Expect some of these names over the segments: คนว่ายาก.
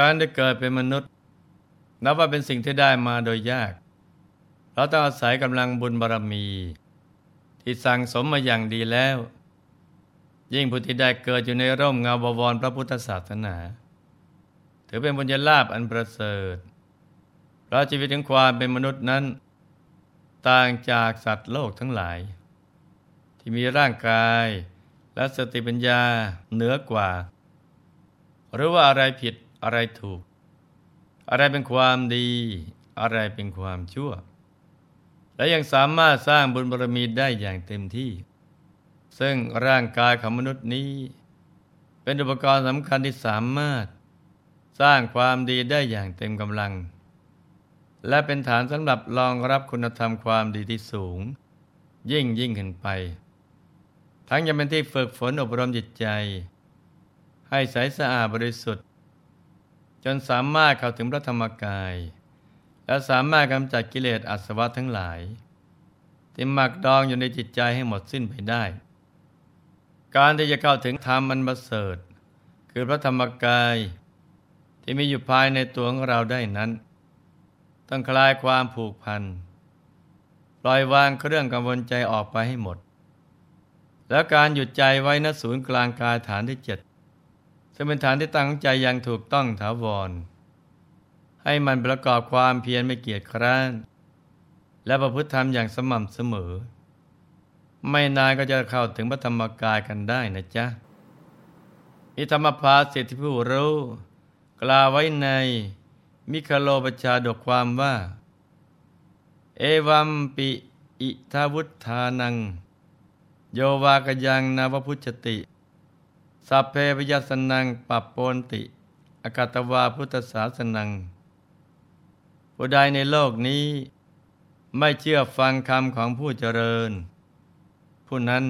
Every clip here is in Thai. การได้เกิดเป็นมนุษย์นับว่าเป็นสิ่งที่ได้มาโดยยากเราต้องอาศัยกำลังบุญบารมีที่สั่งสมมาอย่างดีแล้วยิ่งผู้ที่ได้เกิดอยู่ในร่มเงาบวรพระพุทธศาสนาถือเป็นบุญลาภอันประเสริฐเพราะชีวิตของความเป็นมนุษย์นั้นต่างจากสัตว์โลกทั้งหลายที่มีร่างกายและสติปัญญาเหนือกว่าหรือว่าอะไรผิดอะไรถูกอะไรเป็นความดีอะไรเป็นความชั่วและยังสามารถสร้างบุญบารมีได้อย่างเต็มที่ซึ่งร่างกายของมนุษย์นี้เป็นอุปกรณ์สำคัญที่สามารถสร้างความดีได้อย่างเต็มกำลังและเป็นฐานสำหรับรองรับคุณธรรมความดีที่สูงยิ่งขึ้นไปทั้งยังเป็นที่ฝึกฝนอบรมจิตใจให้ใสสะอาดบริสุทธิ์จนสามารถเข้าถึงพระธรรมกายและสามารถกำจัดกิเลสอาสวะทั้งหลายที่หมักดองอยู่ในจิตใจให้หมดสิ้นไปได้การที่จะเข้าถึงธรรมอันประเสริฐคือพระธรรมกายที่มีอยู่ภายในตัวของเราได้นั้นต้องคลายความผูกพันปล่อยวางเครื่องกังวลใจออกไปให้หมดแล้วการหยุดใจไว้ณศูนย์กลางกายฐานที่7ซึ่งเป็นฐานที่ตั้งของใจอย่างถูกต้องถาวรให้มันประกอบความเพียรไม่เกียจคร้านและประพฤติธรรมอย่างสม่ำเสมอไม่นานก็จะเข้าถึงพระธรรมกายกันได้นะจ๊ะมีธรรมภาสิทธิผู้รู้กล่าวไว้ในมิคโลปชาดกความว่าเอวัมปิอิทวุทธานังโยวากยังนาวพุชติสัพเพปยัสสนังปัปโปนติอากาตวาพุทธศาสนังผู้ใดในโลกนี้ไม่เชื่อฟังคำของผู้เจริญผู้นั้น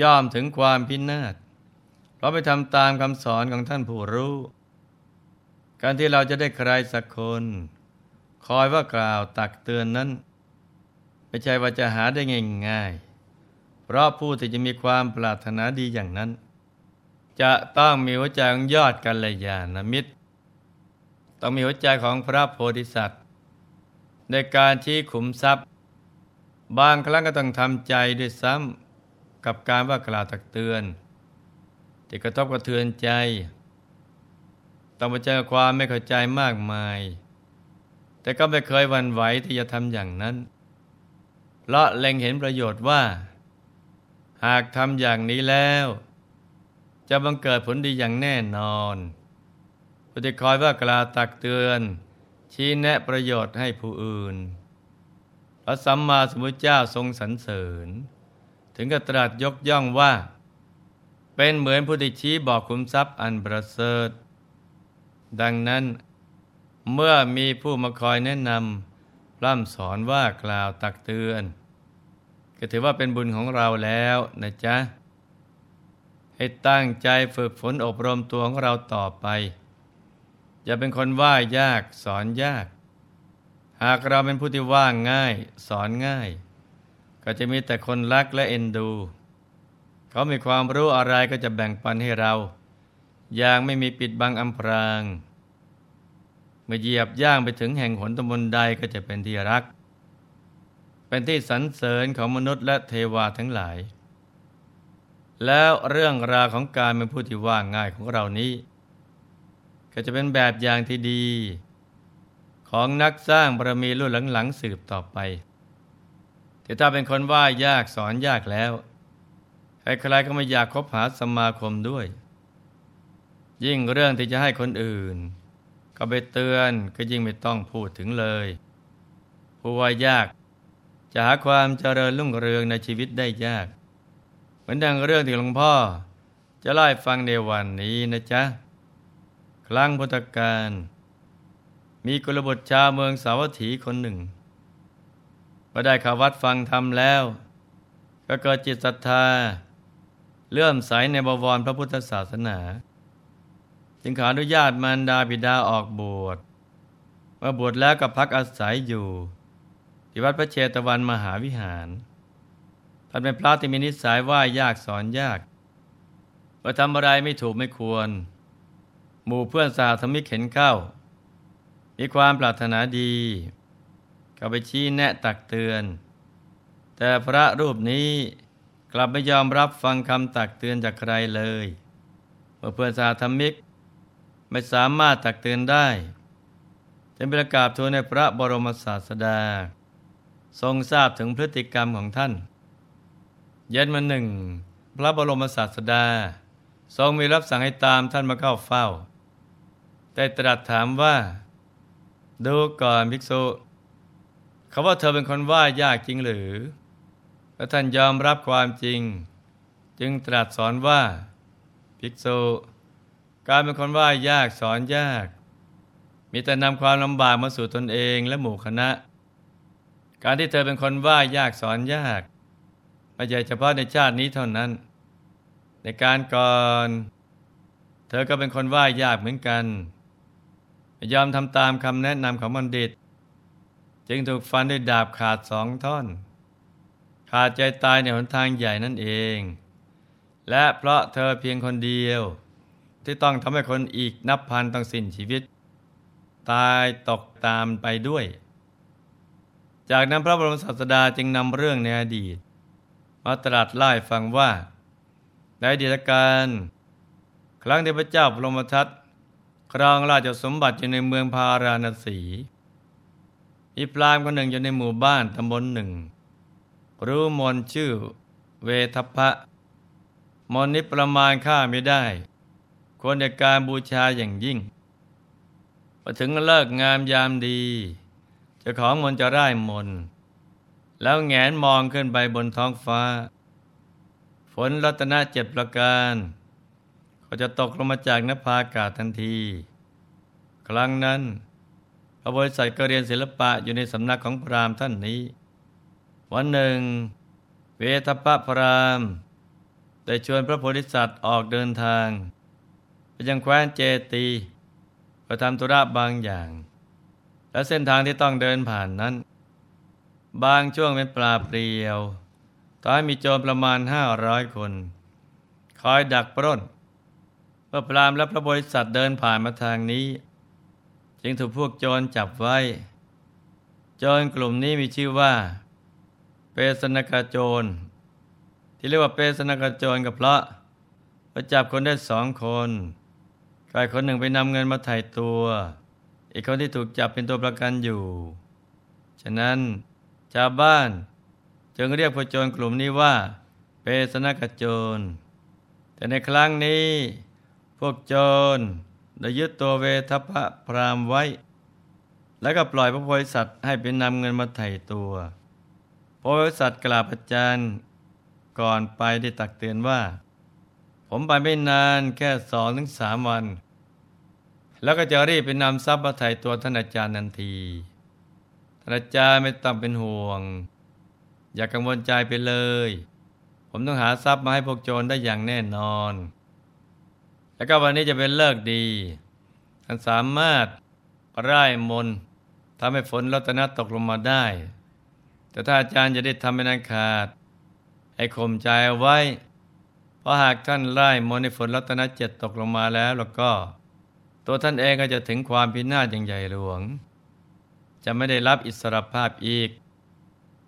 ย่อมถึงความพินาศเพราะไปทำตามคำสอนของท่านผู้รู้การที่เราจะได้ใครสักคนคอยว่ากล่าวตักเตือนนั้นไม่ใช่ว่าจะหาได้ง่ายๆเพราะผู้ที่จะมีความปรารถนาดีอย่างนั้นจะต้องมีหัวใจของยอดกัลยาณมิตรต้องมีหัวใจของพระโพธิสัตว์ในการชี้ขุมทรัพย์บางครั้งก็ต้องทำใจด้วยซ้ำกับการว่ากล่าวตักเตือนที่กระทบกระเทือนใจต้องเผชิญความไม่เข้าใจมากมายแต่ก็ไม่เคยหวั่นไหวที่จะทำอย่างนั้นเพราะเล็งเห็นประโยชน์ว่าหากทำอย่างนี้แล้วจะบังเกิดผลดีอย่างแน่นอนผู้ที่คอยว่ากล่าวตักเตือนชี้แนะประโยชน์ให้ผู้อื่นพระสัมมาสัมพุทธเจ้าทรงสรรเสริญถึงกับตรัสยกย่องว่าเป็นเหมือนผู้ที่ชี้บอกขุมทรัพย์อันประเสริฐดังนั้นเมื่อมีผู้มาคอยแนะนำพร่ำสอนว่ากล่าวตักเตือนก็ถือว่าเป็นบุญของเราแล้วนะจ๊ะให้ตั้งใจฝึกฝนอบรมตัวของเราต่อไปอย่าเป็นคนว่ายากสอนยากหากเราเป็นผู้ที่ว่าง่ายสอนง่ายก็จะมีแต่คนรักและเอ็นดูเขามีความรู้อะไรก็จะแบ่งปันให้เราอย่างไม่มีปิดบังอำพรางเมื่อเหยียบย่างไปถึงแห่งหนตำบลใดก็จะเป็นที่รักเป็นที่สรรเสริญของมนุษย์และเทวาทั้งหลายแล้วเรื่องราวของการเป็นผู้ที่ว่าง่ายของเรานี้ก็จะเป็นแบบอย่างที่ดีของนักสร้างบารมีรุ่นหลังๆสืบต่อไปแต่ถ้าเป็นคนว่ายากสอนยากแล้วใครๆก็ไม่อยากคบหาสมาคมด้วยยิ่งเรื่องที่จะให้คนอื่นก็ไปเตือนก็ยิ่งไม่ต้องพูดถึงเลยผู้ว่ายากจะหาความเจริญรุ่งเรืองในชีวิตได้ยากเหมือนดังเรื่องที่หลวงพ่อจะเล่าให้ฟังในวันนี้นะจ๊ะครั้งพุทธกาลมีกุลบุตรชาวเมืองสาวัตถีคนหนึ่งพอได้เข้าวัดฟังธรรมแล้วก็เกิดจิตศรัทธาเลื่อมใสในบวรพระพุทธศาสนาจึงขออนุญาตมารดาบิดาออกบวชเมื่อบวชแล้วก็พักอาศัยอยู่ที่วัดพระเชตวันมหาวิหารท่านเป็นพระที่มีนิสัยว่ายากสอนยากว่าทำอะไรไม่ถูกไม่ควร หมู่เพื่อนสาธมิกเห็นเข้ามีความปรารถนาดีก็ไปชี้แนะตักเตือนแต่พระรูปนี้กลับไม่ยอมรับฟังคำตักเตือนจากใครเลยเมื่อเพื่อนสาธมิกไม่สามารถตักเตือนได้จึงประกาศทูลให้พระบรมศาสดาทรงทราบถึงพฤติกรรมของท่านเย็นวันหนึ่งพระบรมศาสดาทรงมีรับสั่งให้ตามท่านมาเข้าเฝ้าได้ตรัสถามว่าดูก่อนภิกษุเขาว่าเธอเป็นคนว่ายากจริงหรือแล้วท่านยอมรับความจริงจึงตรัสสอนว่าภิกษุการเป็นคนว่ายากสอนยากมีแต่นำความลำบากมาสู่ตนเองและหมู่คณะการที่เธอเป็นคนว่ายากสอนยากไม่ใช่เฉพาะในชาตินี้เท่านั้นในการก่อนเธอก็เป็นคนว่ายากเหมือนกันยอมทำตามคำแนะนำของบัณฑิตจึงถูกฟันด้วยดาบขาด2 ท่อนขาดใจตายในหนทางใหญ่นั่นเองและเพราะเธอเพียงคนเดียวที่ต้องทำให้คนอีกนับพันต้องสิ้นชีวิตตายตกตามไปด้วยจากนั้นพระบรมศาสดาจึงนำเรื่องในอดีตมาตรัสเล่าให้ฟังว่าในอดีตกาลครั้งที่พระเจ้าพรหมทัตครองราชสมบัติอยู่ในเมืองพาราณสีมีพราหมณ์คนหนึ่งอยู่ในหมู่บ้านตำบลหนึ่งรู้มนชื่อเวทัพพะมนนี้ประมาณค่าไม่ได้ควรแก่การบูชาอย่างยิ่งพอถึงเลิกงามยามดีเจ้าของมนจะร่ายมนแล้วแงนมองขึ้นไปบนท้องฟ้าฝนรัตนะ7 ประการก็จะตกลงมาจากนภาอากาศทันทีครั้งนั้นพระโพธิสัตว์ก็เรียนศิลปะอยู่ในสำนักของพราหมณ์ท่านนี้วันหนึ่งเวทัพพะพราหมณ์ได้ชวนพระโพธิสัตว์ออกเดินทางไปยังแคว้นเจตีไปทำธุระบางอย่างและเส้นทางที่ต้องเดินผ่านนั้นบางช่วงเป็นปลาเปลี่ยวตอนมีโจรประมาณ500 คนคอยดักปล้นเมื่อพราหมณ์และพระโพธิสัตว์เดินผ่านมาทางนี้จึงถูกพวกโจรจับไว้โจรกลุ่มนี้มีชื่อว่าเปสนกโจรที่เรียกว่าเปสนกโจรก็เพราะไปจับคนได้2 คนฝ่ายคนหนึ่งไปนำเงินมาไถ่ตัวอีกคนที่ถูกจับเป็นตัวประกันอยู่ฉะนั้นชาวบ้านจึงเรียกพวกโจรกลุ่มนี้ว่าเปสนกโจรแต่ในครั้งนี้พวกโจรได้ยึดตัวเวทัพพะพราหมณ์ไว้แล้วก็ปล่อยพระโพธิสัตว์ให้ไปนำเงินมาไถ่ตัวพระโพธิสัตว์กราบอาจารย์ก่อนไปได้ตักเตือนว่าผมไปไม่นานแค่ 2-3 วันแล้วก็จะรีบไปนำทรัพย์มาไถ่ตัวท่านอาจารย์ทันทีท่านอาจารย์ไม่ต้องเป็นห่วงอย่ากังวลใจไปเลยผมต้องหาทรัพย์มาให้พวกโจรได้อย่างแน่นอนแล้วก็วันนี้จะเป็นฤกษ์ดีท่านสามารถร่ายมนต์ทำให้ฝนรัตนะตกลงมาได้แต่ถ้าอาจารย์จะได้ทำเป็นอันขาดให้ข่มใจเอาไว้เพราะหากท่านร่ายมนต์ให้ฝนรัตนะ7ตกลงมาแล้วก็ตัวท่านเองก็จะถึงความพินาศอย่างใหญ่หลวงจะไม่ได้รับอิสรภาพอีก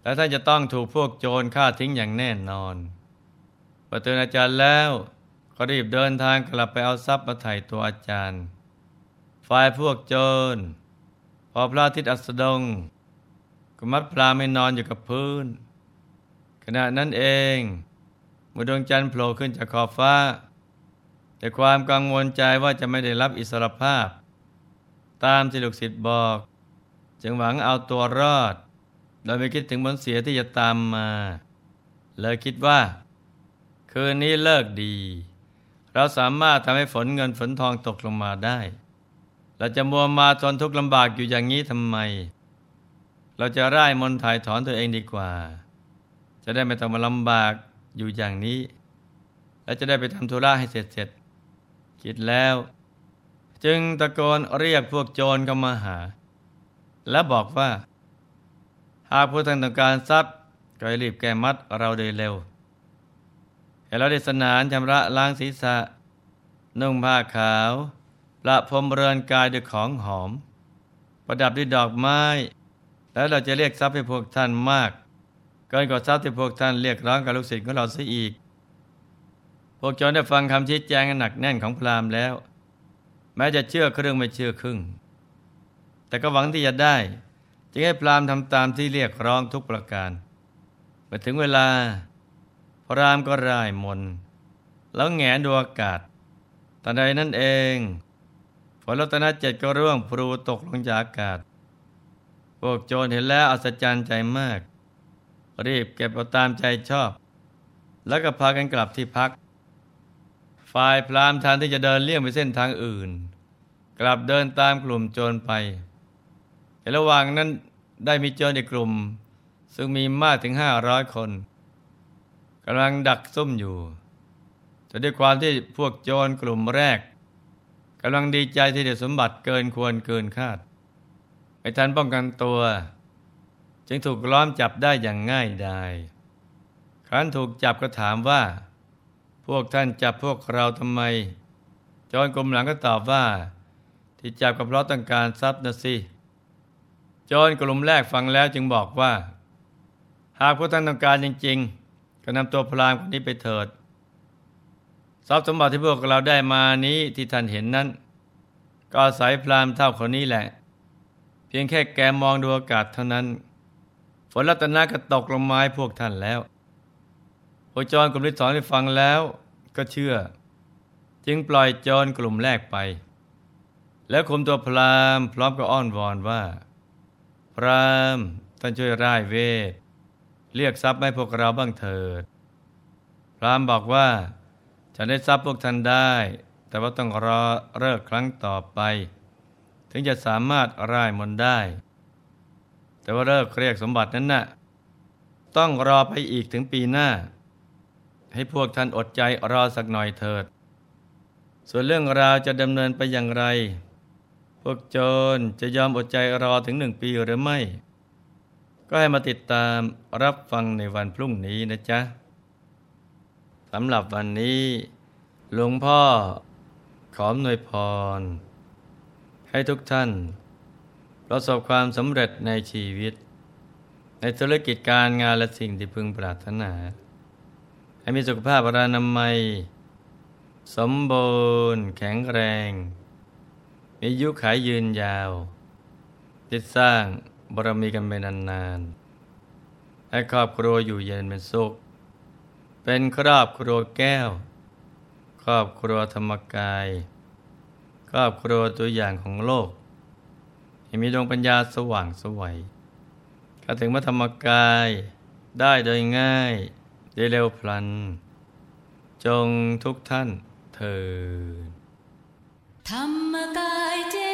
และท่านจะต้องถูกพวกโจรฆ่าทิ้งอย่างแน่นอนประเตือนอาจารย์แล้วก็รีบเดินทางกลับไปเอาทรัพย์มาไถ่ตัวอาจารย์ฝ่ายพวกโจรพอพระอาทิตย์อัสดงก็มัดพราหมณ์ให้นอนอยู่กับพื้นขณะนั้นเองเมื่อดวงจันทร์โผล่ขึ้นจากขอบฟ้าแต่ความกังวลใจว่าจะไม่ได้รับอิสรภาพตามที่ลูกศิษย์บอกจึงหวังเอาตัวรอดโดยไม่คิดถึงผลเสียที่จะตามมาเลยคิดว่าคืนนี้เลิกดีเราสามารถทำให้ฝนเงินฝนทองตกลงมาได้เราจะมัวมาทนทุกข์ลำบากอยู่อย่างนี้ทำไมเราจะร่ายมนต์ถ่ายถอนตัวเองดีกว่าจะได้ไม่ต้องมาลำบากอยู่อย่างนี้และจะได้ไปทำธุระให้เสร็จๆคิดแล้วจึงตะโกนเรียกพวกโจรเข้ามาหาและบอกว่าหากผู้ต้องการทรัพย์ก็รีบแก้มัดเราโดยเร็วให้เราได้สนานชำระล้างศีรษะนุ่งผ้าขาว ละพรมเรือนกายด้วยของหอมประดับด้วยดอกไม้แล้วเราจะเรียกทรัพย์ให้พวกท่านมากเกินกว่าทรัพย์ที่พวกท่านเรียกร้องกับลูกศิษย์ของเราเสียอีกพวกโจรได้ฟังคำชี้แจงหนักแน่นของพราหมณ์แล้วแม้จะเชื่อครึ่งไม่เชื่อครึ่งแต่ก็หวังที่จะได้จึงให้พราหมณ์ทำตามที่เรียกร้องทุกประการเมื่อถึงเวลาพราหมณ์ก็ร่ายมนต์แล้วแหงนดูอากาศทันใดนั้นเองฝนรัตนเจ็ดก็ร่วงพลูตกลงจากอากาศพวกโจรเห็นแล้วอัศจรรย์ใจมากรีบเก็บเอาตามใจชอบแล้วก็พากันกลับที่พักฝ่ายพราหมณ์แทนที่จะเดินเลี่ยงไปเส้นทางอื่นกลับเดินตามกลุ่มโจรไประหว่างนั้นได้มีโจรอีกกลุ่มซึ่งมีมากถึง500 คนกำลังดักซุ่มอยู่แต่ด้วยความที่พวกโจรกลุ่มแรกกำลังดีใจที่ได้สมบัติเกินควรเกินคาดไม่ทันป้องกันตัวจึงถูกล้อมจับได้อย่างง่ายดายครั้นถูกจับก็ถามว่าพวกท่านจับพวกเราทำไมโจรกลุ่มหลังก็ตอบว่าที่จับก็เพราะต้องการทรัพย์นะสิโจรกลุ่มแรกฟังแล้วจึงบอกว่าหากพวกท่านต้องการจริงๆก็นำตัวพราหมณ์คนนี้ไปเถิดทรัพย์สมบัติที่พวกเราได้มานี้ที่ท่านเห็นนั้นก็อาศัยพราหมณ์เท่าคนนี้แหละเพียงแค่แกมองดูอากาศเท่านั้นฝนรัตนก็ตกลงมาให้พวกท่านแล้วพวกโจรกลุ่มที่สองได้ฟังแล้วก็เชื่อจึงปล่อยโจรกลุ่มแรกไปแล้วคุมตัวพราหมณ์พร้อมกับอ้อนวอนว่าพราหมณ์ท่านช่วยร่ายเวทเรียกทรัพย์ให้พวกเราบ้างเถิดพราหมณ์บอกว่าฉันได้ทรัพย์พวกท่านได้แต่ว่าต้องรอฤกษ์ครั้งต่อไปถึงจะสามารถร่ายมนต์ได้แต่ว่าฤกษ์เรียกสมบัตินั้นน่ะต้องรอไปอีกถึงปีหน้าให้พวกท่านอดใจรอสักหน่อยเถิดส่วนเรื่องราวจะดำเนินไปอย่างไรพวกโจรจะยอมอดใจรอถึง1 ปีหรือไม่ก็ให้มาติดตามรับฟังในวันพรุ่งนี้นะจ๊ะสำหรับวันนี้หลวงพ่อขออำนวยพรให้ทุกท่านประสบความสำเร็จในชีวิตในธุรกิจการงานและสิ่งที่พึงปรารถนาให้มีสุขภาพอนามัยสมบูรณ์แข็งแรงมีอายุขายยืนยาวติดสร้างบารมีกันไปนานๆให้ครอบครัวอยู่เย็นเป็นสุขเป็นครอบครัวแก้วครอบครัวธรรมกายครอบครัวตัวอย่างของโลกให้มีดวงปัญญาสว่างไสวเข้าถึงพระธรรมกายได้โดยง่ายได้เร็วพลันจงทุกท่านเถิดธรรมกาย